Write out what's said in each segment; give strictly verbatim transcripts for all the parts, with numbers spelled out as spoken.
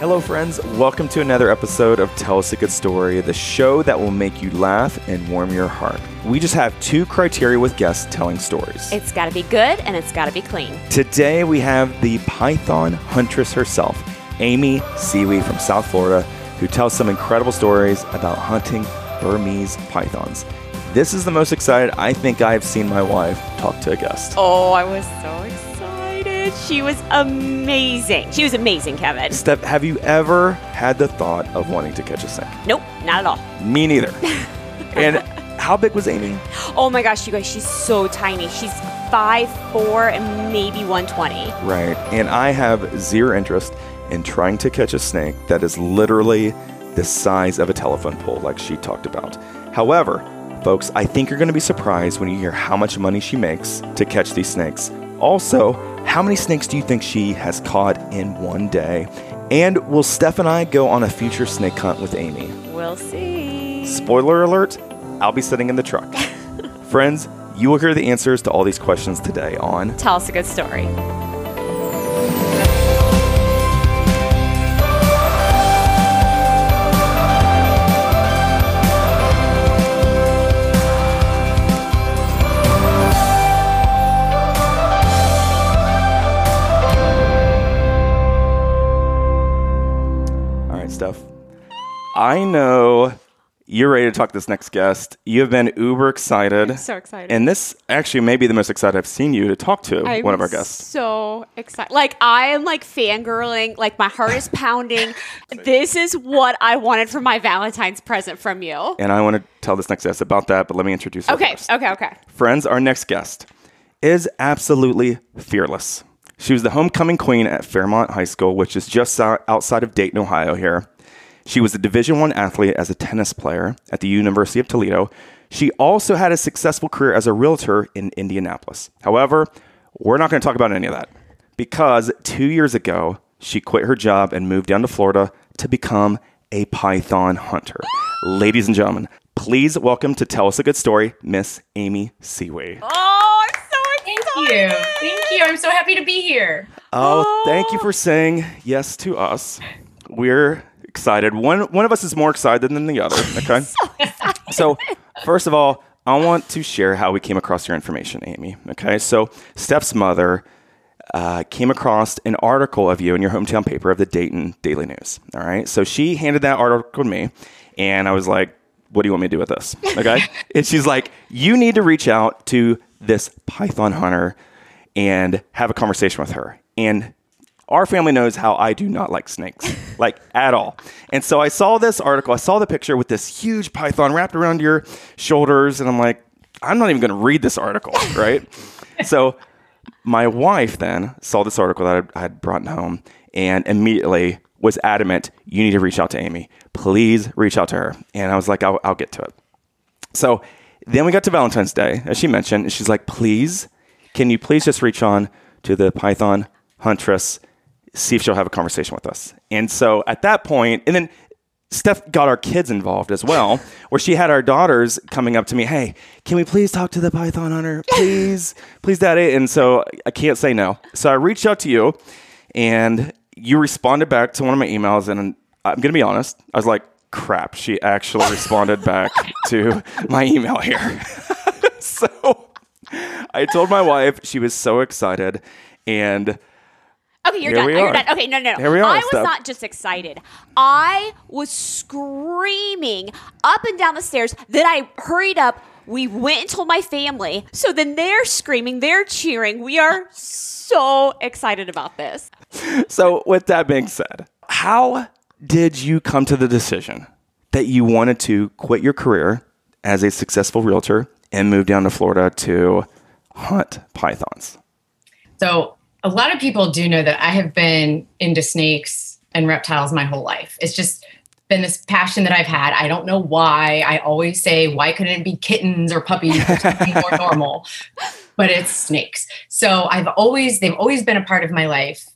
Hello friends, welcome to another episode of Tell Us a Good Story, the show that will make you laugh and warm your heart. We just have two criteria with guests telling stories. It's gotta be good and it's gotta be clean. Today we have the python huntress herself, Amy Siewe from South Florida, who tells some incredible stories about hunting Burmese pythons. This is the most excited I think I've seen my wife talk to a guest. Oh, I was so excited. She was amazing. She was amazing, Kevin. Steph, have you ever had the thought of wanting to catch a snake? Nope, not at all. Me neither. And how big was Amy? Oh my gosh, you guys, she's so tiny. She's five foot four and maybe one twenty. Right, and I have zero interest in trying to catch a snake that is literally the size of a telephone pole like she talked about. However, folks, I think you're going to be surprised when you hear how much money she makes to catch these snakes. Also, how many snakes do you think she has caught in one day? And will Steph and I go on a future snake hunt with Amy? We'll see. Spoiler alert, I'll be sitting in the truck. Friends, you will hear the answers to all these questions today on Tell Us a Good Story. I know you're ready to talk to this next guest. You have been uber excited. I'm so excited. And this actually may be the most excited I've seen you to talk to I'm one of our guests. So excited. Like, I am like fangirling. Like, my heart is pounding. This is what I wanted for my Valentine's present from you. And I want to tell this next guest about that, but let me introduce her Okay, first. okay, okay. Friends, our next guest is absolutely fearless. She was the homecoming queen at Fairmont High School, which is just outside of Dayton, Ohio here. She was a Division One athlete as a tennis player at the University of Toledo. She also had a successful career as a realtor in Indianapolis. However, we're not going to talk about any of that because two years ago, she quit her job and moved down to Florida to become a python hunter. Ladies and gentlemen, please welcome to Tell Us a Good Story, Miss Amy Siewe. Oh, I'm so excited. Thank you. Thank you. I'm so happy to be here. Oh, oh. Thank you for saying yes to us. We're excited. One one of us is more excited than the other. Okay. so, so first of all, I want to share how we came across your information, Amy. Okay. So Steph's mother uh, came across an article of you in your hometown paper of the Dayton Daily News. All right. So she handed that article to me, and I was like, "What do you want me to do with this?" Okay. And she's like, "You need to reach out to this python hunter and have a conversation with her." And our family knows how I do not like snakes, like at all. And so I saw this article. I saw the picture with this huge python wrapped around your shoulders. And I'm like, I'm not even going to read this article, right? So my wife then saw this article that I had brought home and immediately was adamant, you need to reach out to Amy. Please reach out to her. And I was like, I'll, I'll get to it. So then we got to Valentine's Day, as she mentioned. And she's like, please, can you please just reach on to the python huntress? See if she'll have a conversation with us. And so at that point, and then Steph got our kids involved as well, where she had our daughters coming up to me, hey, can we please talk to the python hunter? Please, please, Daddy. And so I can't say no. So I reached out to you and you responded back to one of my emails. And I'm going to be honest, I was like, crap, she actually responded back to my email here. So I told my wife, she was so excited. And Okay, you're done. You're done. Okay, no, no, no. Here we are, I was Steph. Not just excited. I was screaming up and down the stairs. Then I hurried up. We went and told my family. So then they're screaming. They're cheering. We are so excited about this. So with that being said, how did you come to the decision that you wanted to quit your career as a successful realtor and move down to Florida to hunt pythons? So a lot of people do know that I have been into snakes and reptiles my whole life. It's just been this passion that I've had. I don't know why. I always say, why couldn't it be kittens or puppies or something more normal? But it's snakes. So I've always, they've always been a part of my life.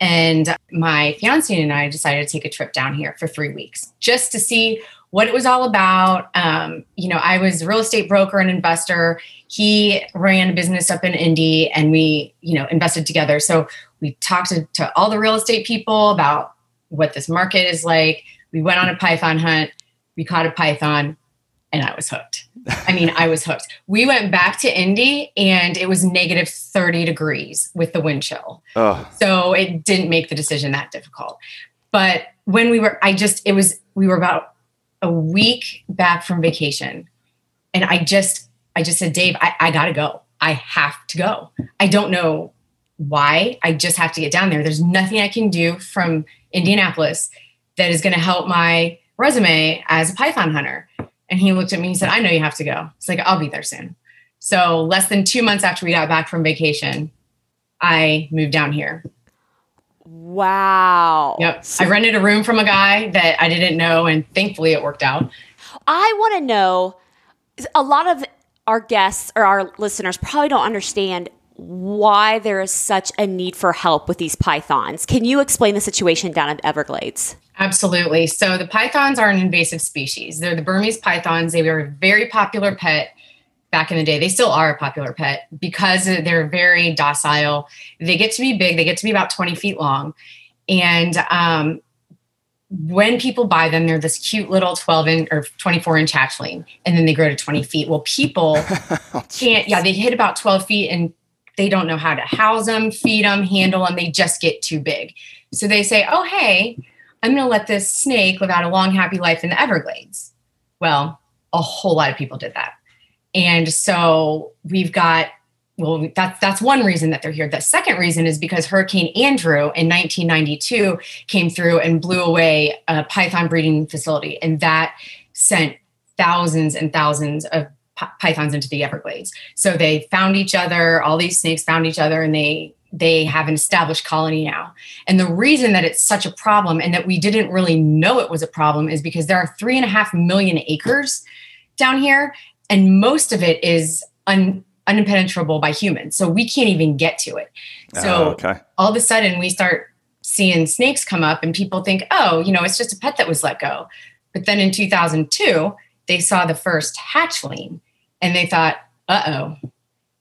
And my fiance and I decided to take a trip down here for three weeks just to see what it was all about. Um, you know, I was a real estate broker and investor. He ran a business up in Indy and we, you know, invested together. So we talked to, to all the real estate people about what this market is like. We went on a python hunt. We caught a python, and I was hooked. I mean, I was hooked. We went back to Indy, and it was negative thirty degrees with the wind chill. Oh. So it didn't make the decision that difficult. But when we were, I just, it was, we were about a week back from vacation. And I just, I just said, Dave, I, I got to go. I have to go. I don't know why. I just have to get down there. There's nothing I can do from Indianapolis that is going to help my resume as a python hunter. And he looked at me and he said, I know you have to go. It's like, I'll be there soon. So less than two months after we got back from vacation, I moved down here. Wow. Yep. So- I rented a room from a guy that I didn't know, and thankfully it worked out. I want to know, a lot of our guests or our listeners probably don't understand why there is such a need for help with these pythons. Can you explain the situation down at Everglades? Absolutely. So the pythons are an invasive species. They're the Burmese pythons. They were a very popular pet back in the day. They still are a popular pet because they're very docile. They get to be big. They get to be about twenty feet long. And um, when people buy them, they're this cute little twelve inch or twenty-four inch hatchling, and then they grow to twenty feet. Well, people can't, yeah, they hit about twelve feet and they don't know how to house them, feed them, handle them. They just get too big. So they say, oh, hey, I'm going to let this snake live out a long, happy life in the Everglades. Well, a whole lot of people did that. And so we've got, well, that's, that's one reason that they're here. The second reason is because Hurricane Andrew in nineteen ninety-two came through and blew away a python breeding facility. And that sent thousands and thousands of pythons into the Everglades. So they found each other, all these snakes found each other, and they, they have an established colony now. And the reason that it's such a problem and that we didn't really know it was a problem is because there are three and a half million acres down here. And most of it is un, unimpenetrable by humans. So we can't even get to it. So oh, okay. all of a sudden we start seeing snakes come up and people think, oh, you know, it's just a pet that was let go. But then in two thousand two, they saw the first hatchling and they thought, uh-oh,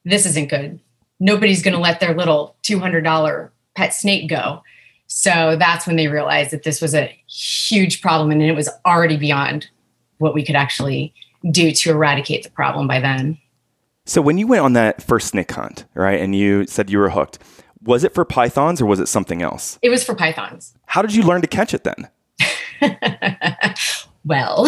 this isn't good. Nobody's going to let their little two hundred dollars pet snake go. So that's when they realized that this was a huge problem, and it was already beyond what we could actually do to eradicate the problem by then. So when you went on that first snake hunt, right, and you said you were hooked, was it for pythons or was it something else? It was for pythons. How did you learn to catch it then? Well,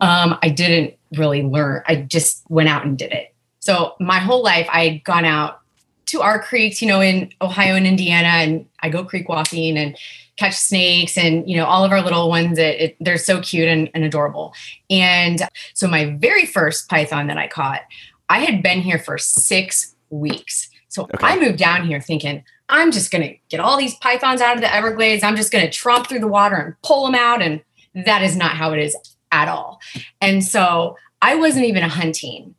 um, I didn't really learn. I just went out and did it. So my whole life I had gone out to our creeks, you know, in Ohio and Indiana, and I go creek walking and catch snakes and, you know, all of our little ones. It, it, they're so cute and, and adorable. And so my very first python that I caught, I had been here for six weeks. So okay. I moved down here thinking, I'm just going to get all these pythons out of the Everglades. I'm just going to tromp through the water and pull them out. And that is not how it is at all. And so I wasn't even hunting.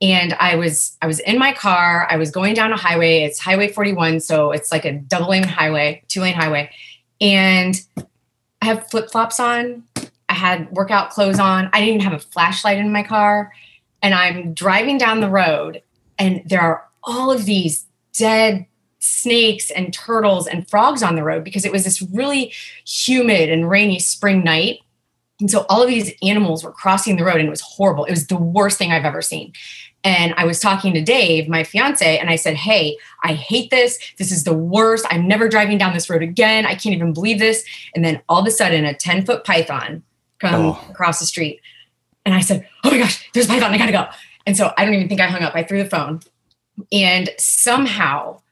And I was, I was in my car. I was going down a highway. It's Highway forty-one. So it's like a double lane highway, two lane highway. And I have flip flops on. I had workout clothes on. I didn't even have a flashlight in my car. And I'm driving down the road, and there are all of these dead snakes and turtles and frogs on the road because it was this really humid and rainy spring night. And so all of these animals were crossing the road, and it was horrible. It was the worst thing I've ever seen. And I was talking to Dave, my fiance, and I said, hey, I hate this. This is the worst. I'm never driving down this road again. I can't even believe this. And then all of a sudden, a ten-foot python comes oh. across the street. And I said, oh my gosh, there's a python. I got to go. And so I don't even think I hung up. I threw the phone. And somehow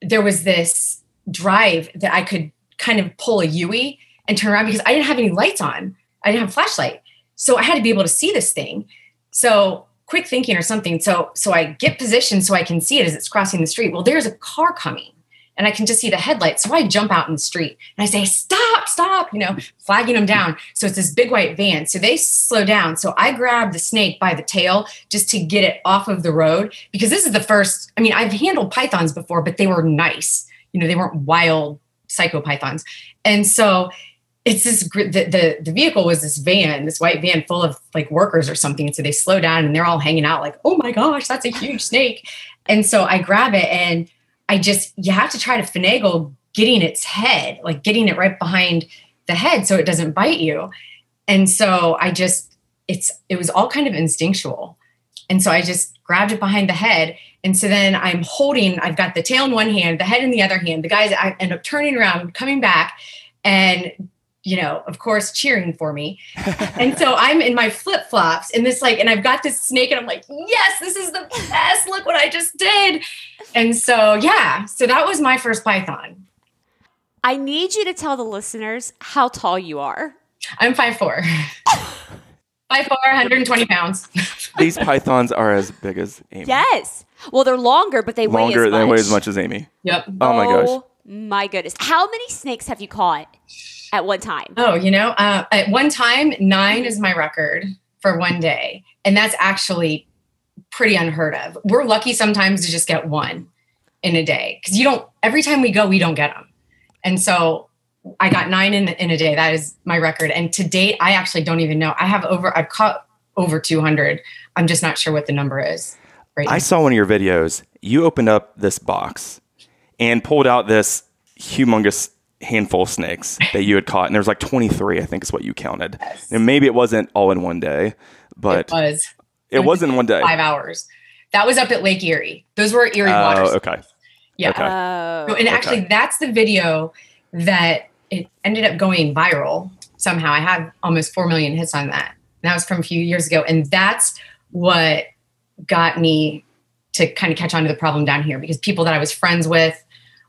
there was this drive that I could kind of pull a U-ey and turn around because I didn't have any lights on. I didn't have a flashlight. So I had to be able to see this thing. So quick thinking or something. So, so I get positioned so I can see it as it's crossing the street. Well, there's a car coming and I can just see the headlights. So I jump out in the street and I say, stop, stop, you know, flagging them down. So it's this big white van. So they slow down. So I grab the snake by the tail just to get it off of the road, because this is the first, I mean, I've handled pythons before, but they were nice. You know, they weren't wild psycho pythons. And so it's this, the, the, the vehicle was this van, this white van full of like workers or something. And so they slow down and they're all hanging out like, oh my gosh, that's a huge snake. And so I grab it and I just, you have to try to finagle getting its head, like getting it right behind the the head so it doesn't bite you. And so I just, it's, it was all kind of instinctual. And so I just grabbed it behind the head. And so then I'm holding, I've got the tail in one hand, the head in the other hand. The guys I end up turning around, coming back, and, you know, of course, cheering for me. And so I'm in my flip flops and this, like, and I've got this snake and I'm like, yes, this is the best. Look what I just did. And so, yeah, so that was my first python. I need you to tell the listeners how tall you are. I'm five foot four. By far, one hundred twenty pounds. These pythons are as big as Amy. Yes. Well, they're longer, but they longer, weigh as much. Longer, they weigh as much as Amy. Yep. Oh, oh my gosh. My goodness. How many snakes have you caught at one time? Oh, you know, uh, at one time, nine is my record for one day. And that's actually pretty unheard of. We're lucky sometimes to just get one in a day. Because you don't, every time we go, we don't get them. And so I got nine in in a day. That is my record. And to date, I actually don't even know. I have over, I've caught over two hundred. I'm just not sure what the number is right now. I saw one of your videos. You opened up this box and pulled out this humongous handful of snakes that you had caught. And there was like twenty-three, I think is what you counted. Yes. And maybe it wasn't all in one day, but it was. It, it was wasn't one day. Five hours. That was up at Lake Erie. Those were Erie uh, waters. Oh, okay. Yeah. Okay. Uh, and actually, okay. That's the video that it ended up going viral somehow. I had almost four million hits on that. And that was from a few years ago. And that's what got me to kind of catch on to the problem down here, because people that I was friends with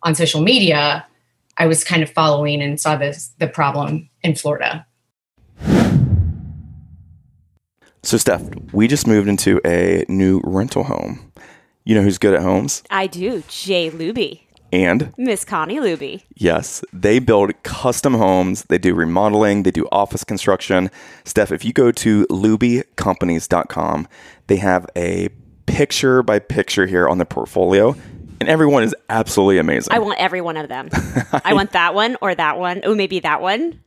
on social media, I was kind of following and saw this, the problem in Florida. So Steph, we just moved into a new rental home. You know who's good at homes? I do. Jay Luby. And Miss Connie Luby. Yes. They build custom homes. They do remodeling. They do office construction. Steph, if you go to luby companies dot com, they have a picture by picture here on the portfolio. And everyone is absolutely amazing. I want every one of them. I want that one or that one. Oh, maybe that one.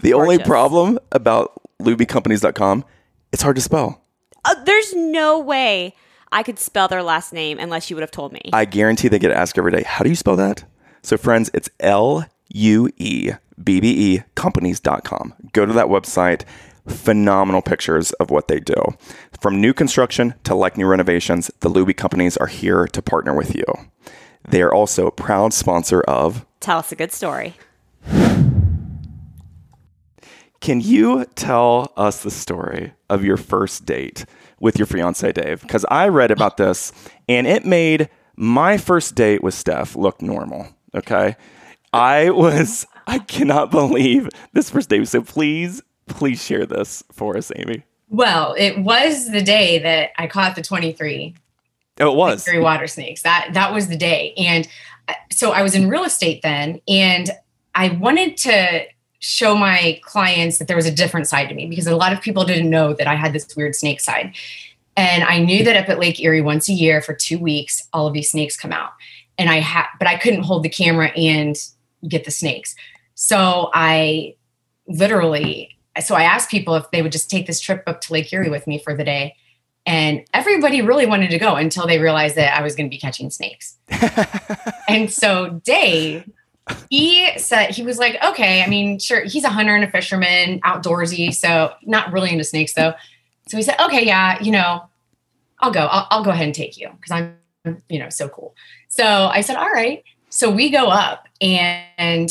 The Gorgeous. Only problem about luby companies dot com, it's hard to spell. Uh, there's no way I could spell their last name unless you would have told me. I guarantee they get asked every day, how do you spell that? So friends, it's L U E B B E companies dot com. Go to that website. Phenomenal pictures of what they do. From new construction to like new renovations, the Luby companies are here to partner with you. They are also a proud sponsor of Tell Us a Good Story. Can you tell us the story of your first date with your fiance, Dave? Because I read about this and it made my first date with Steph look normal. Okay. I was, I cannot believe this first date. So please, please share this for us, Amy. Well, it was the day that I caught the twenty-three. Oh, it was. twenty-three water snakes. That, that was the day. And so I was in real estate then, and I wanted to show my clients that there was a different side to me, because a lot of people didn't know that I had this weird snake side. And I knew that up at Lake Erie once a year for two weeks, all of these snakes come out, and I had, but I couldn't hold the camera and get the snakes. So I literally, so I asked people if they would just take this trip up to Lake Erie with me for the day. And everybody really wanted to go until they realized that I was going to be catching snakes. And so Dave, He said, he was like, okay, I mean, sure. He's a hunter and a fisherman, outdoorsy. So not really into snakes though. So he said, okay, yeah, you know, I'll go, I'll, I'll go ahead and take you. Cause I'm, you know, so cool. So I said, all right. So we go up, and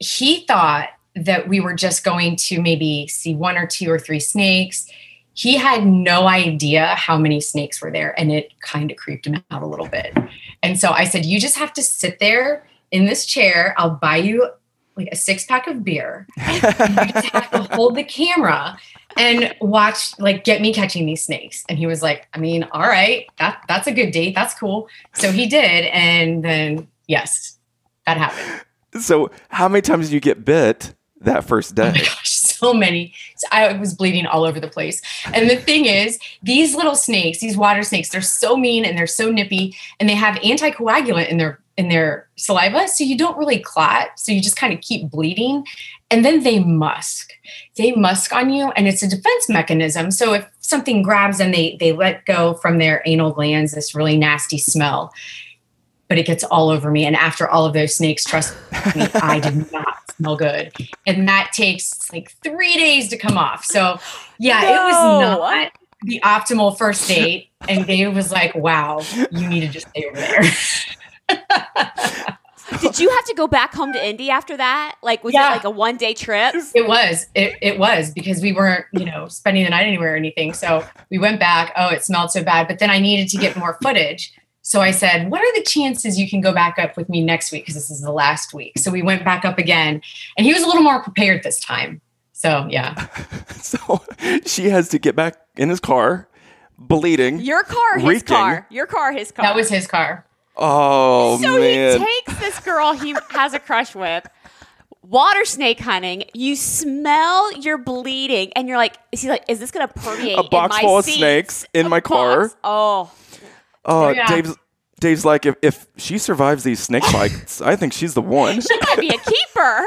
he thought that we were just going to maybe see one or two or three snakes. He had no idea how many snakes were there, and it kind of creeped him out a little bit. And so I said, you just have to sit there in this chair. I'll buy you like a six pack of beer. You just have to hold the camera and watch, like, get me catching these snakes. And he was like, I mean, all right, that that's a good date. That's cool. So he did. And then, yes, that happened. So how many times did you get bit that first day? Oh my gosh, so many. So I was bleeding all over the place. And the thing is, these little snakes, these water snakes, they're so mean and they're so nippy, and they have anticoagulant in their in their saliva. So you don't really clot. So you just kind of keep bleeding. And then they musk, they musk on you. And it's a defense mechanism. So if something grabs them, they, they let go from their anal glands, this really nasty smell, but it gets all over me. And after all of those snakes, trust me, I did not smell good. And that takes like three days to come off. So yeah, no. It was not the optimal first date. And Dave was like, wow, you need to just stay over there. Did you have to go back home to Indy after that? Like, was yeah. it like a one day trip? It was, it, it was because we weren't, you know, spending the night anywhere or anything. So we went back, oh, it smelled so bad, but then I needed to get more footage. So I said, what are the chances you can go back up with me next week? Cause this is the last week. So we went back up again and he was a little more prepared this time. So yeah. So she has to get back in his car, bleeding. Your car, his reeking. car, your car, his car. That was his car. Oh, so man. He takes this girl he has a crush with, water snake hunting. You smell you're bleeding, and you're like, is he like, is this going to permeate a box in my full seats? Of snakes in a my box. Car? Oh, oh, uh, yeah. Dave's Dave's like, if if she survives these snake bites, I think she's the one. She might be a keeper.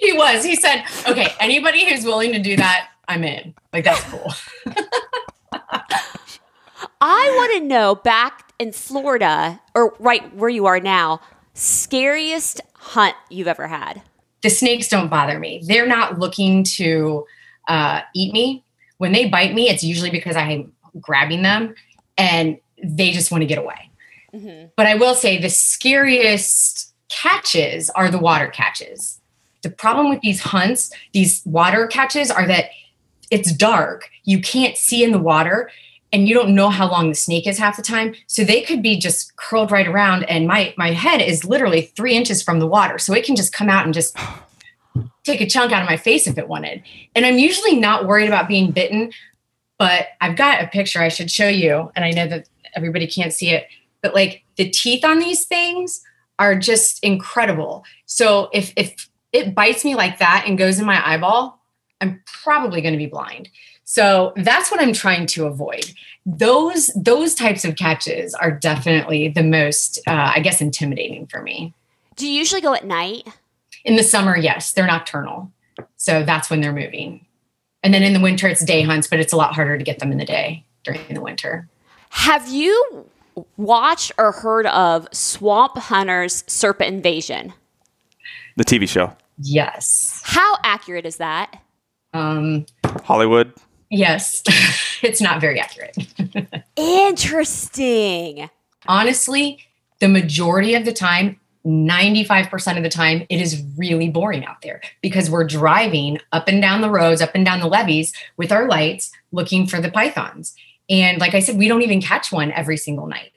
He was. He said, "Okay, anybody who's willing to do that, I'm in. Like that's cool." I want to know back. In Florida, or right where you are now, scariest hunt you've ever had? The snakes don't bother me. They're not looking to uh, eat me. When they bite me, it's usually because I'm grabbing them and they just want to get away. Mm-hmm. But I will say the scariest catches are the water catches. The problem with these hunts, these water catches, are that it's dark. You can't see in the water. And you don't know how long the snake is half the time. So they could be just curled right around. And my my head is literally three inches from the water. So it can just come out and just take a chunk out of my face if it wanted. And I'm usually not worried about being bitten. But I've got a picture I should show you. And I know that everybody can't see it. But like the teeth on these things are just incredible. So if if it bites me like that and goes in my eyeball, I'm probably going to be blind. So that's what I'm trying to avoid. Those those types of catches are definitely the most, uh, I guess, intimidating for me. Do you usually go at night? In the summer, yes. They're nocturnal. So that's when they're moving. And then in the winter, it's day hunts, but it's a lot harder to get them in the day during the winter. Have you watched or heard of Swamp Hunters Serpent Invasion? The T V show. Yes. How accurate is that? Um, Hollywood. Yes. It's not very accurate. Interesting. Honestly, the majority of the time, ninety-five percent of the time, it is really boring out there because we're driving up and down the roads, up and down the levees with our lights looking for the pythons. And like I said, we don't even catch one every single night.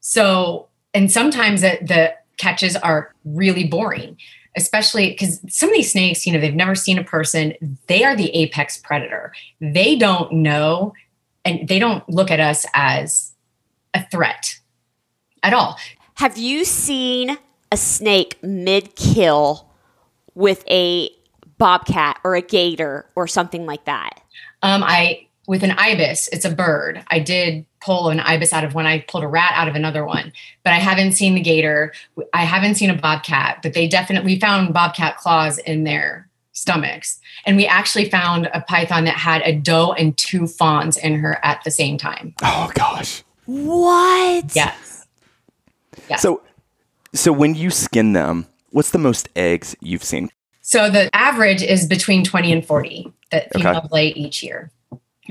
So, and sometimes the, the catches are really boring, especially because some of these snakes, you know, they've never seen a person. They are the apex predator. They don't know, and they don't look at us as a threat at all. Have you seen a snake mid-kill with a bobcat or a gator or something like that? Um, I with an ibis, it's a bird. I did pull an ibis out of one. I pulled a rat out of another one, but I haven't seen the gator. I haven't seen a bobcat, but they definitely we found bobcat claws in their stomachs. And we actually found a python that had a doe and two fawns in her at the same time. Oh gosh. What? Yes. Yeah. So, so when you skin them, what's the most eggs you've seen? So the average is between twenty and forty that females okay. lay each year.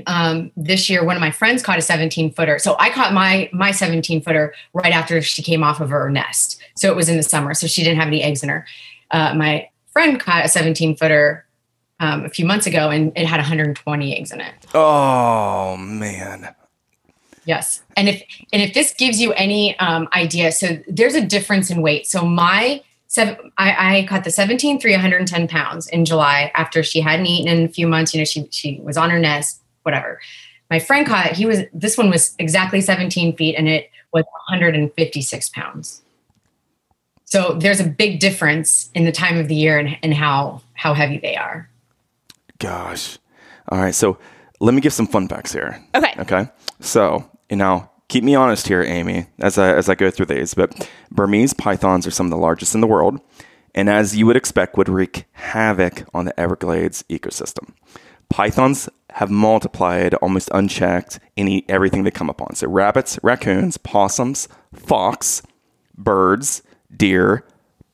Um, this year, one of my friends caught a seventeen footer. So I caught my, my seventeen footer right after she came off of her nest. So it was in the summer. So she didn't have any eggs in her. Uh, my friend caught a seventeen footer, um, a few months ago and it had one hundred twenty eggs in it. Oh man. Yes. And if, and if this gives you any, um, idea, so there's a difference in weight. So my seven, I, I caught the seventeen three, one hundred ten pounds in July after she hadn't eaten in a few months, you know, she, she was on her nest. Whatever. My friend caught, he was, this one was exactly seventeen feet and it was one hundred fifty-six pounds. So there's a big difference in the time of the year and, and how, how heavy they are. Gosh. All right. So let me give some fun facts here. Okay. Okay. So, you know, keep me honest here, Amy, as I, as I go through these, but Burmese pythons are some of the largest in the world. And as you would expect, would wreak havoc on the Everglades ecosystem. Pythons have multiplied almost unchecked and eat everything they come upon. So rabbits, raccoons, possums, fox, birds, deer,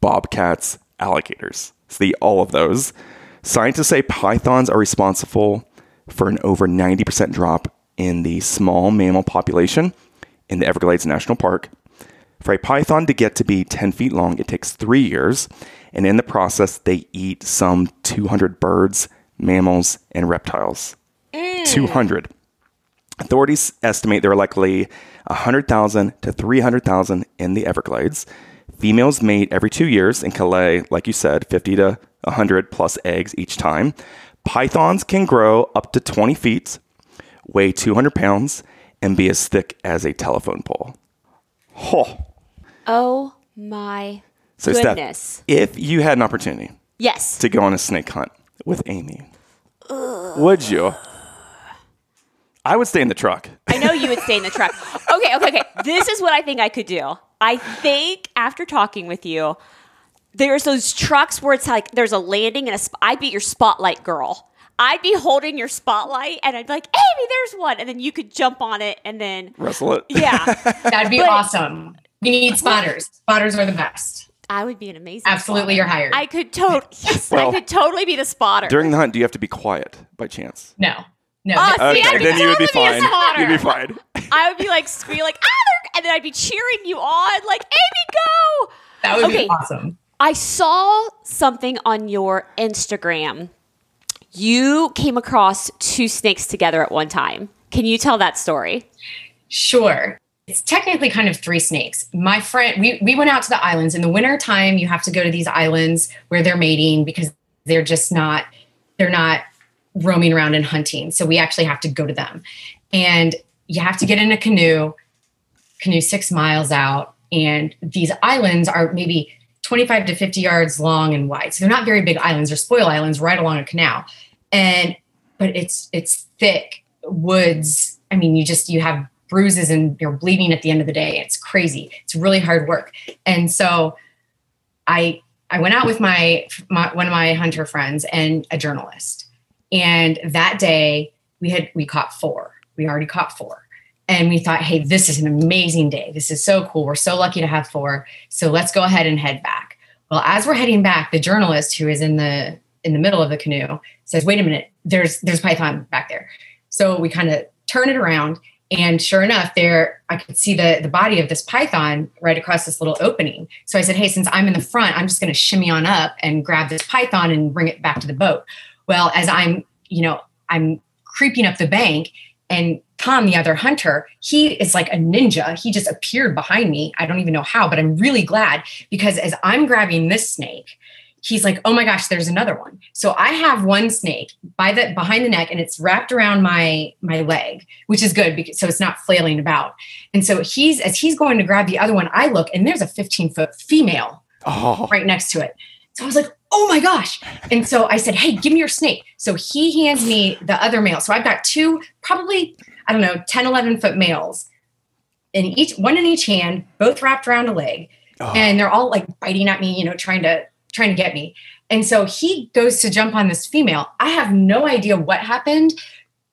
bobcats, alligators. It's the all of those. Scientists say pythons are responsible for an over ninety percent drop in the small mammal population in the Everglades National Park. For a python to get to be ten feet long, it takes three years. And in the process, they eat some two hundred birds, mammals, and reptiles. Mm. two hundred. Authorities estimate there are likely one hundred thousand to three hundred thousand in the Everglades. Females mate every two years and collect, like you said, fifty to one hundred plus eggs each time. Pythons can grow up to twenty feet, weigh two hundred pounds, and be as thick as a telephone pole. Oh, oh my so goodness. Steph, if you had an opportunity yes. to go on a snake hunt with Amy, Ugh. would you? I would stay in the truck. I know you would stay in the truck. Okay, okay, okay. This is what I think I could do. I think after talking with you, there's those trucks where it's like there's a landing and a sp- I'd be your spotlight girl. I'd be holding your spotlight, and I'd be like, Amy, there's one. And then you could jump on it and then... wrestle it. Yeah. That'd be but, awesome. We need spotters. Spotters are the best. I would be an amazing Absolutely, spotter. You're hired. I could, to- yes, well, I could totally be the spotter. During the hunt, do you have to be quiet by chance? No. No. Oh, see, okay, I'd be then totally you would be fine. Be You'd be fine. I would be like, be like, ah, and then I'd be cheering you on, like, Amy, go! That would okay, be awesome. I saw something on your Instagram. You came across two snakes together at one time. Can you tell that story? Sure. It's technically kind of three snakes. My friend, we, we went out to the islands. In the wintertime, you have to go to these islands where they're mating because they're just not, they're not roaming around and hunting. So we actually have to go to them. And you have to get in a canoe, canoe six miles out. And these islands are maybe twenty-five to fifty yards long and wide. So they're not very big islands. They're spoil islands right along a canal. And, but it's, it's thick woods. I mean, you just, you have bruises and you're bleeding at the end of the day. It's crazy. It's really hard work. And so I, I went out with my, my, one of my hunter friends and a journalist. And that day we had, we caught four, we already caught four. And we thought, hey, this is an amazing day. This is so cool. We're so lucky to have four. So let's go ahead and head back. Well, as we're heading back, the journalist who is in the in the middle of the canoe says, wait a minute, there's there's python back there. So we kind of turn it around. And sure enough, there I could see the, the body of this python right across this little opening. So I said, hey, since I'm in the front, I'm just going to shimmy on up and grab this python and bring it back to the boat. Well, as I'm, you know, I'm creeping up the bank, and Tom, the other hunter, he is like a ninja. He just appeared behind me. I don't even know how, but I'm really glad because as I'm grabbing this snake, he's like, oh my gosh, there's another one. So I have one snake by the behind the neck and it's wrapped around my, my leg, which is good because so it's not flailing about. And so he's, as he's going to grab the other one, I look and there's a fifteen foot female oh. right next to it. So I was like, oh my gosh. And so I said, hey, give me your snake. So he hands me the other male. So I've got two, probably, I don't know, ten, eleven foot males in each one in each hand, both wrapped around a leg. Oh. And they're all like biting at me, you know, trying to, trying to get me. And so he goes to jump on this female. I have no idea what happened,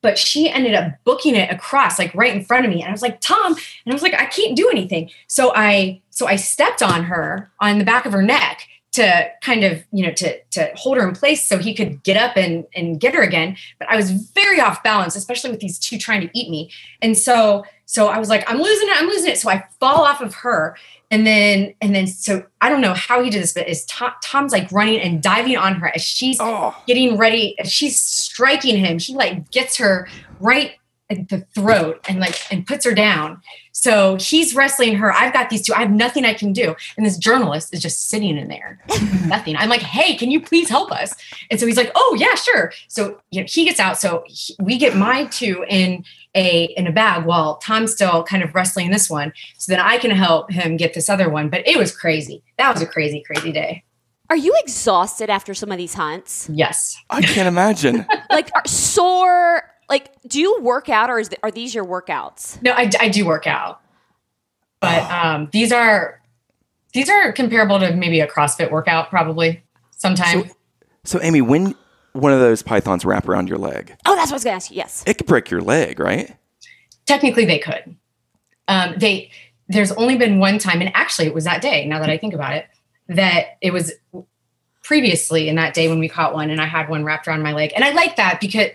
but she ended up booking it across like right in front of me. And I was like, Tom, and I was like, I can't do anything. So I, so I stepped on her on the back of her neck to kind of, you know, to, to hold her in place so he could get up and, and get her again. But I was very off balance, especially with these two trying to eat me. And so, so I was like, I'm losing it. I'm losing it. So I fall off of her. And then, and then, so I don't know how he did this, but is Tom, Tom's like running and diving on her as she's oh. getting ready. As she's striking him. He like gets her right at the throat and like, and puts her down. So he's wrestling her. I've got these two. I have nothing I can do. And this journalist is just sitting in there, nothing. I'm like, hey, can you please help us? And so he's like, oh yeah, sure. So you know, he gets out. So he, we get my two in a, in a bag while Tom's still kind of wrestling this one. So then I can help him get this other one. But it was crazy. That was a crazy, crazy day. Are you exhausted after some of these hunts? Yes. I can't imagine. Like are sore. Like, do you work out or is the, are these your workouts? No, I, I do work out, but um, these are these are comparable to maybe a CrossFit workout, probably sometimes. So, so, Amy, when one of those pythons wrap around your leg, oh, that's what I was going to ask you. Yes, it could break your leg, right? Technically, they could. Um, they there's only been one time, and actually, it was that day. Now that I think about it, that it was previously in that day when we caught one, and I had one wrapped around my leg. And I like that because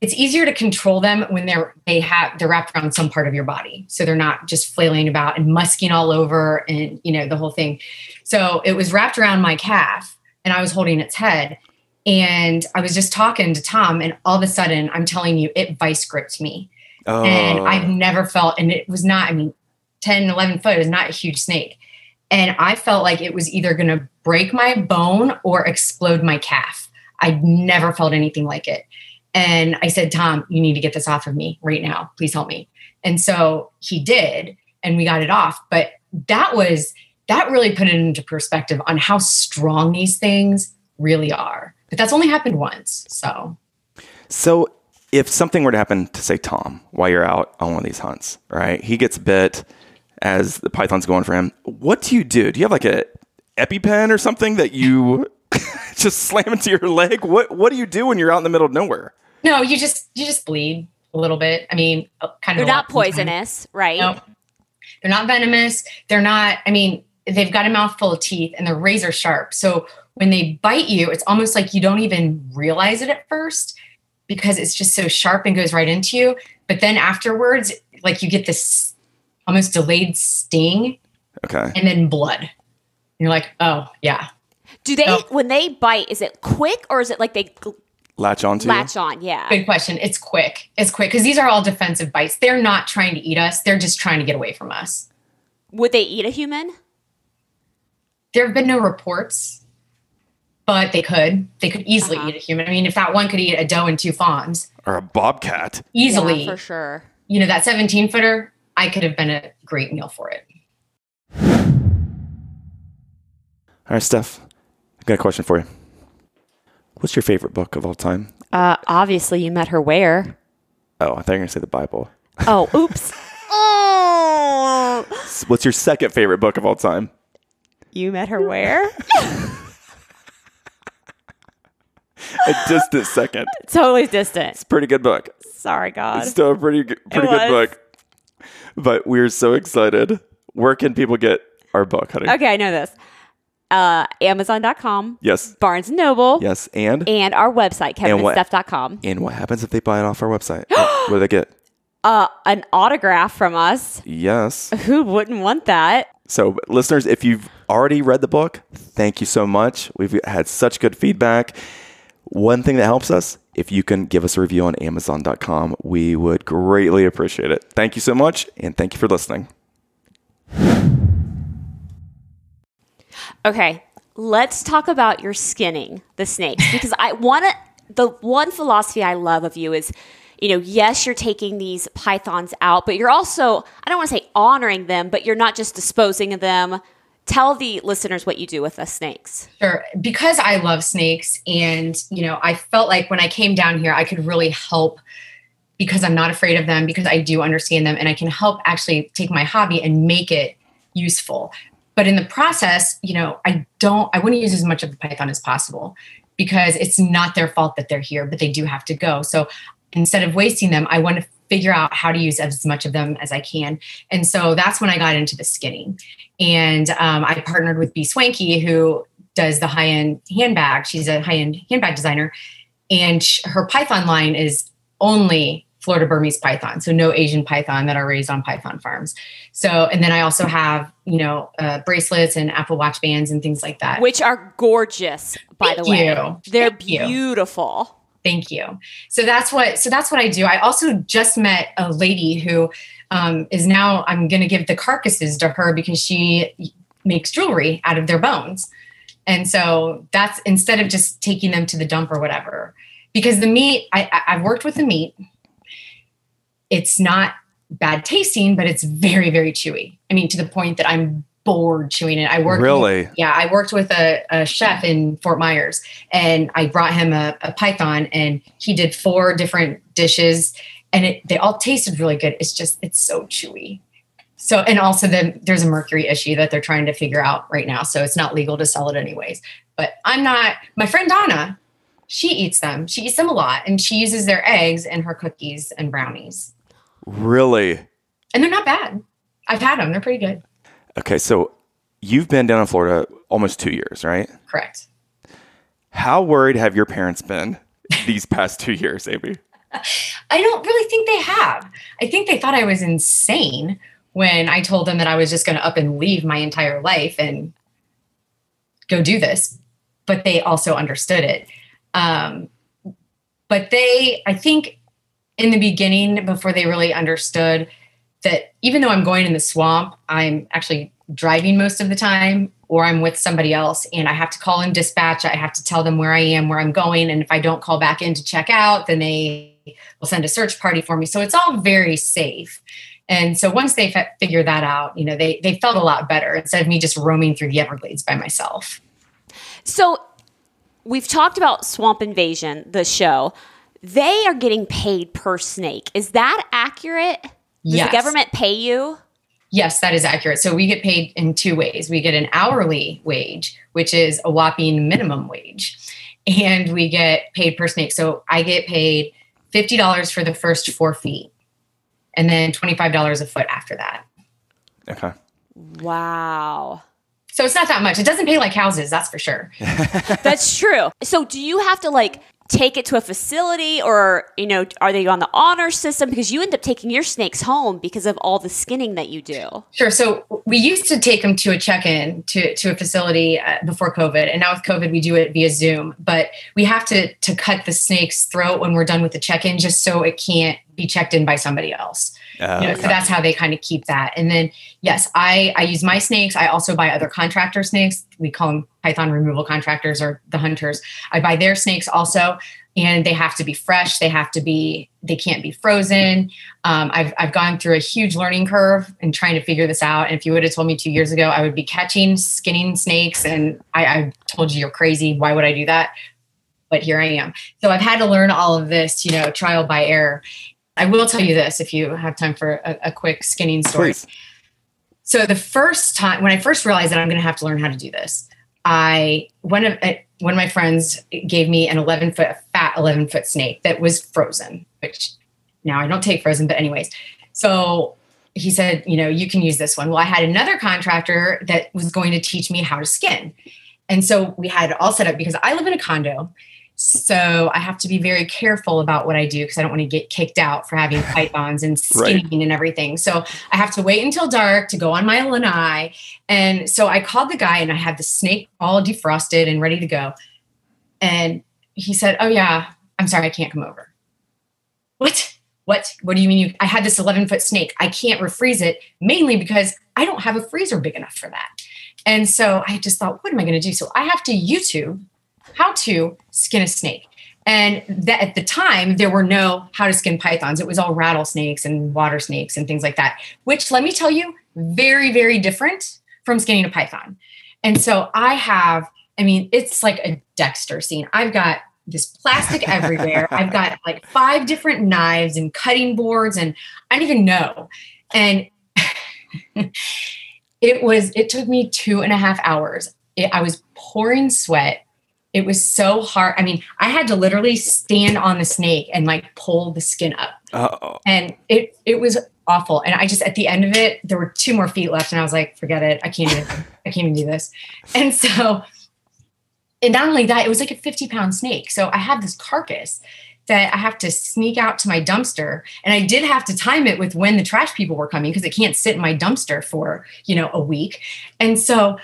it's easier to control them when they're, they have, they're wrapped around some part of your body. So they're not just flailing about and musking all over and, you know, the whole thing. So it was wrapped around my calf and I was holding its head, and I was just talking to Tom, and all of a sudden, I'm telling you, it vice gripped me. Oh. And I've never felt, and it was not, I mean, ten, eleven foot is not a huge snake. And I felt like it was either going to break my bone or explode my calf. I'd never felt anything like it. And I said, Tom, you need to get this off of me right now. Please help me. And so he did, and we got it off. But that was, that really put it into perspective on how strong these things really are. But that's only happened once. So, so if something were to happen to, say, Tom, while you're out on one of these hunts, right? He gets bit as the python's going for him. What do you do? Do you have like a EpiPen or something that you just slam into your leg? What What do you do when you're out in the middle of nowhere? No, you just you just bleed a little bit. I mean, kind of. They're not poisonous, right? No, they're not venomous. They're not. I mean, they've got a mouthful of teeth and they're razor sharp. So when they bite you, it's almost like you don't even realize it at first because it's just so sharp and goes right into you. But then afterwards, like you get this almost delayed sting, okay, and then blood. And you're like, oh, yeah. Do they, oh. when they bite, is it quick or is it like they latch on to Latch you? on, yeah. Good question. It's quick. It's quick because these are all defensive bites. They're not trying to eat us. They're just trying to get away from us. Would they eat a human? There have been no reports. But they could. They could easily uh-huh. eat a human. I mean, if that one could eat a doe and two fawns. Or a bobcat. Easily. Yeah, for sure. You know, that seventeen-footer, I could have been a great meal for it. All right, Steph, I've got a question for you. What's your favorite book of all time? Uh, obviously, You Met Her Where. Oh, I thought you were going to say the Bible. Oh, oops. Oh. What's your second favorite book of all time? You Met Her Where? A distant second. Totally distant. It's a pretty good book. Sorry, God. It's still a pretty, pretty good book. But we're so excited. Where can people get our book, honey? Okay, I know this. Uh, Amazon dot com. Yes. Barnes and Noble. Yes, and? And our website, Kevin and Steph dot com. And what happens if they buy it off our website? What do they get? Uh, an autograph from us. Yes. Who wouldn't want that? So, listeners, if you've already read the book, thank you so much. We've had such good feedback. One thing that helps us, if you can give us a review on Amazon dot com, we would greatly appreciate it. Thank you so much, and thank you for listening. Okay, let's talk about your skinning the snakes, because I want to, the one philosophy I love of you is, you know, yes, you're taking these pythons out, but you're also, I don't want to say honoring them, but you're not just disposing of them. Tell the listeners what you do with the snakes. Sure. Because I love snakes, and, you know, I felt like when I came down here, I could really help because I'm not afraid of them, because I do understand them, and I can help actually take my hobby and make it useful. But in the process, you know, I don't, I want to use as much of the python as possible because it's not their fault that they're here, but they do have to go. So instead of wasting them, I want to figure out how to use as much of them as I can. And so that's when I got into the skinning. And um, I partnered with B Swanky, who does the high-end handbag. She's a high-end handbag designer. And sh- her python line is only Florida Burmese python. So no Asian python that are raised on python farms. So, and then I also have, you know, uh, bracelets and Apple Watch bands and things like that. Which are gorgeous, by Thank the way. You. They're Thank beautiful. You. Thank you. So that's what, so that's what I do. I also just met a lady who um, is now, I'm going to give the carcasses to her because she makes jewelry out of their bones. And so that's, instead of just taking them to the dump or whatever, because the meat, I, I, I've worked with the meat. It's not bad tasting, but it's very, very chewy. I mean, to the point that I'm bored chewing it. I worked really, with, yeah. I worked with a, a chef in Fort Myers, and I brought him a, a python, and he did four different dishes, and it, they all tasted really good. It's just, it's so chewy. So, and also the, there's a mercury issue that they're trying to figure out right now. So it's not legal to sell it anyways, but I'm not, my friend Donna, she eats them. She eats them a lot, and she uses their eggs in her cookies and brownies. Really? And they're not bad. I've had them. They're pretty good. Okay, so you've been down in Florida almost two years, right? Correct. How worried have your parents been these past two years, Amy? I don't really think they have. I think they thought I was insane when I told them that I was just going to up and leave my entire life and go do this. But they also understood it. Um, but they, I think in the beginning, before they really understood that even though I'm going in the swamp, I'm actually driving most of the time, or I'm with somebody else and I have to call in dispatch. I have to tell them where I am, where I'm going. And if I don't call back in to check out, then they will send a search party for me. So it's all very safe. And so once they f- figure that out, you know, they, they felt a lot better instead of me just roaming through the Everglades by myself. So we've talked about Swamp Invasion, the show. They are getting paid per snake. Is that accurate? Does yes. the government pay you? Yes, that is accurate. So we get paid in two ways. We get an hourly wage, which is a whopping minimum wage, and we get paid per snake. So I get paid fifty dollars for the first four feet and then twenty-five dollars a foot after that. Okay. Wow. So it's not that much. It doesn't pay like houses, that's for sure. That's true. So do you have to like take it to a facility, or, you know, are they on the honor system? Because you end up taking your snakes home because of all the skinning that you do. Sure. So we used to take them to a check-in to, to a facility uh, before COVID. And now with COVID, we do it via Zoom, but we have to, to cut the snake's throat when we're done with the check-in, just so it can't be checked in by somebody else. Oh, you know, okay. So that's how they kind of keep that. And then, yes, I, I use my snakes. I also buy other contractor snakes. We call them python removal contractors or the hunters. I buy their snakes also, and they have to be fresh. They have to be, they can't be frozen. Um, I've, I've gone through a huge learning curve and trying to figure this out. And if you would have told me two years ago, I would be catching, skinning snakes. And I, I told you, you're crazy. Why would I do that? But here I am. So I've had to learn all of this, you know, trial by error. I will tell you this if you have time for a, a quick skinning story. Please. So the first time when I first realized that I'm going to have to learn how to do this, I one of uh, one of my friends gave me an eleven foot a fat eleven foot snake that was frozen, which now I don't take frozen, but anyways. So he said, you know, you can use this one. Well, I had another contractor that was going to teach me how to skin, and so we had it all set up because I live in a condo. So I have to be very careful about what I do because I don't want to get kicked out for having pythons and skinning right. and everything. So I have to wait until dark to go on my lanai. And so I called the guy and I had the snake all defrosted and ready to go. And he said, oh yeah, I'm sorry, I can't come over. What? What? What do you mean? You? I had this eleven foot snake. I can't refreeze it, mainly because I don't have a freezer big enough for that. And so I just thought, what am I going to do? So I have to YouTube how to skin a snake. And that at the time, there were no how to skin pythons. It was all rattlesnakes and water snakes and things like that, which, let me tell you, very, very different from skinning a python. And so I have, I mean, it's like a Dexter scene. I've got this plastic everywhere. I've got like five different knives and cutting boards, and I don't even know. And it was, it took me two and a half hours. It, I was pouring sweat. It was so hard. I mean, I had to literally stand on the snake and like pull the skin up. Uh-oh. And it it was awful. And I just, at the end of it, there were two more feet left and I was like, forget it. I can't even, I can't even do this. And so, and not only that, it was like a fifty pound snake. So I had this carcass that I have to sneak out to my dumpster. And I did have to time it with when the trash people were coming because it can't sit in my dumpster for, you know, a week. And so,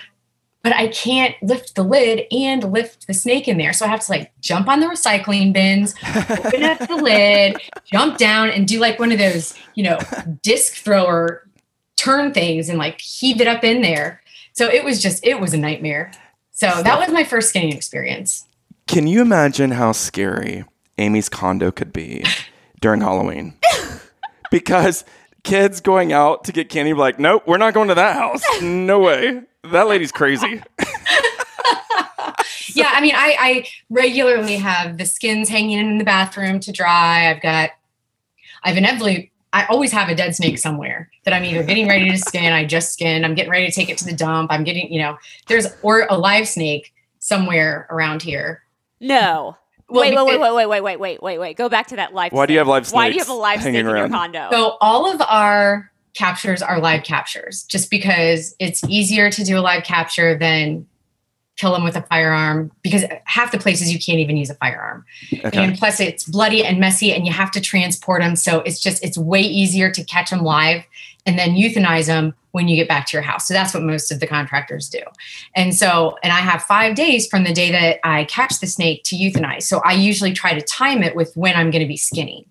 but I can't lift the lid and lift the snake in there. So I have to like jump on the recycling bins, open up the lid, jump down and do like one of those, you know, disc thrower turn things and like heave it up in there. So it was just, it was a nightmare. So that was my first skinning experience. Can you imagine how scary Amy's condo could be during Halloween? Because kids going out to get candy, like, nope, we're not going to that house. No way. That lady's crazy. Yeah, I mean, I, I regularly have the skins hanging in the bathroom to dry. I've got, I've inevitably, I always have a dead snake somewhere that I'm either getting ready to skin, I just skinned, I'm getting ready to take it to the dump, I'm getting, you know, there's, or a live snake somewhere around here. No. Well, wait, wait, wait, wait, wait, wait, wait, wait, wait. Go back to that live snake. Why do you have live snakes? Why do you have a live snake in your condo? So all of our captures are live captures just because it's easier to do a live capture than kill them with a firearm, because half the places you can't even use a firearm. Okay. And plus it's bloody and messy and you have to transport them. So it's just, it's way easier to catch them live and then euthanize them when you get back to your house. So that's what most of the contractors do. And so, and I have five days from the day that I catch the snake to euthanize. So I usually try to time it with when I'm going to be skinning.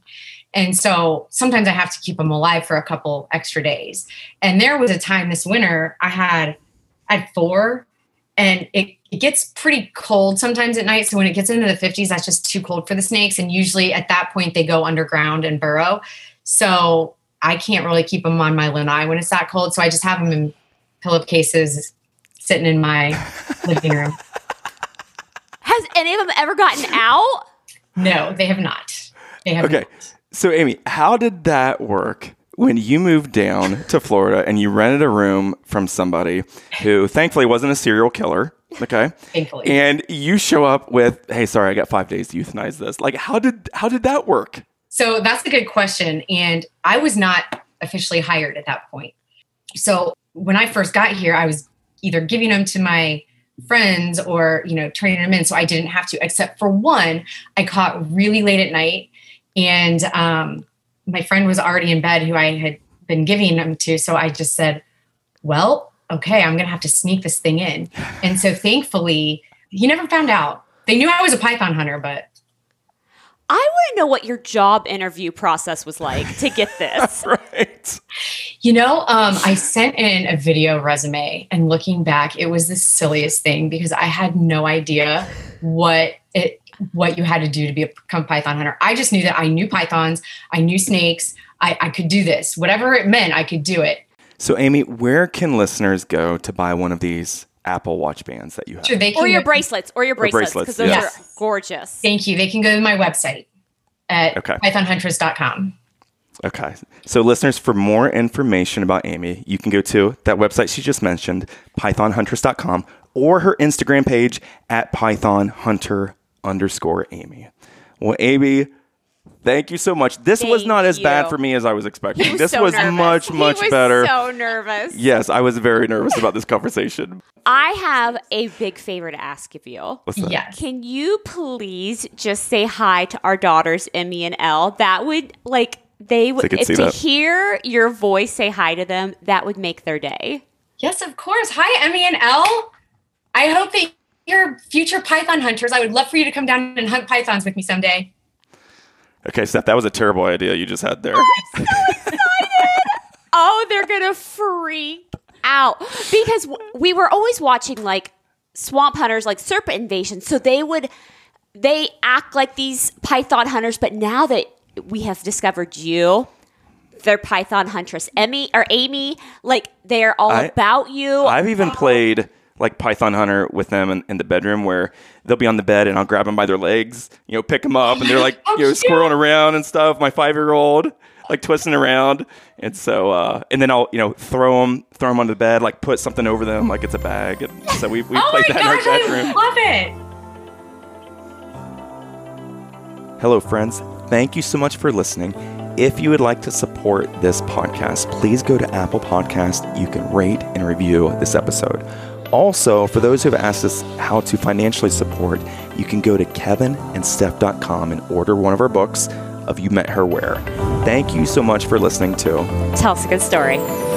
And so sometimes I have to keep them alive for a couple extra days. And there was a time this winter I had, I had four, and it, it gets pretty cold sometimes at night. So when it gets into the fifties, that's just too cold for the snakes. And usually at that point they go underground and burrow. So I can't really keep them on my lanai when it's that cold. So I just have them in pillowcases sitting in my living room. Has any of them ever gotten out? No, they have not. They have okay. not. So, Amy, how did that work when you moved down to Florida and you rented a room from somebody who thankfully wasn't a serial killer? Okay. Thankfully. And you show up with, hey, sorry, I got five days to euthanize this. Like, how did how did that work? So that's a good question. And I was not officially hired at that point. So when I first got here, I was either giving them to my friends or, you know, turning them in. So I didn't have to, except for one I caught really late at night. And um, my friend was already in bed who I had been giving them to. So I just said, well, okay, I'm going to have to sneak this thing in. And so thankfully, he never found out. They knew I was a python hunter, but. I want to know what your job interview process was like to get this. Right. You know, um, I sent in a video resume, and looking back, it was the silliest thing because I had no idea what it what you had to do to become a python hunter. I just knew that I knew pythons, I knew snakes, I, I could do this. Whatever it meant, I could do it. So, Amy, where can listeners go to buy one of these Apple Watch bands that you have? Sure, they can or your bracelets, or your bracelets, because those yeah. are gorgeous. Thank you. They can go to my website at okay. python huntress dot com. Okay. So, listeners, for more information about Amy, you can go to that website she just mentioned, python huntress dot com, or her Instagram page at pythonhunter underscore Amy. Well, Amy, thank you so much. This Thank was not as you. bad for me as I was expecting. He was this so was nervous. much, much he was better. So nervous. Yes, I was very nervous about this conversation. I have a big favor to ask of you. What's that? Yes. Can you please just say hi to our daughters, Emmy and Elle? That would like they would if, if to that. hear your voice say hi to them, that would make their day. Yes, of course. Hi, Emmy and Elle. I hope that you're future python hunters. I would love for you to come down and hunt pythons with me someday. Okay, Steph, that was a terrible idea you just had there. I'm so excited. Oh, they're going to freak out. Because w- we were always watching, like, swamp hunters, like, serpent invasion. So they would, they act like these python hunters. But now that we have discovered you, they're python huntress. Emmy, or Amy, like, they're all I, about you. I've even oh. played... like python hunter with them in, in the bedroom where they'll be on the bed and I'll grab them by their legs, you know, pick them up and they're like, oh, you know, shit. squirreling around and stuff. My five-year-old like twisting around. And so, uh, and then I'll, you know, throw them, throw them under the bed, like put something over them, like it's a bag. And so we, we oh played that gosh, in our bedroom. I love it. Hello friends. Thank you so much for listening. If you would like to support this podcast, please go to Apple Podcasts. You can rate and review this episode. Also, for those who have asked us how to financially support, you can go to kevin and steph dot com and order one of our books of You Met Her Where. Thank you so much for listening to Tell Us a Good Story.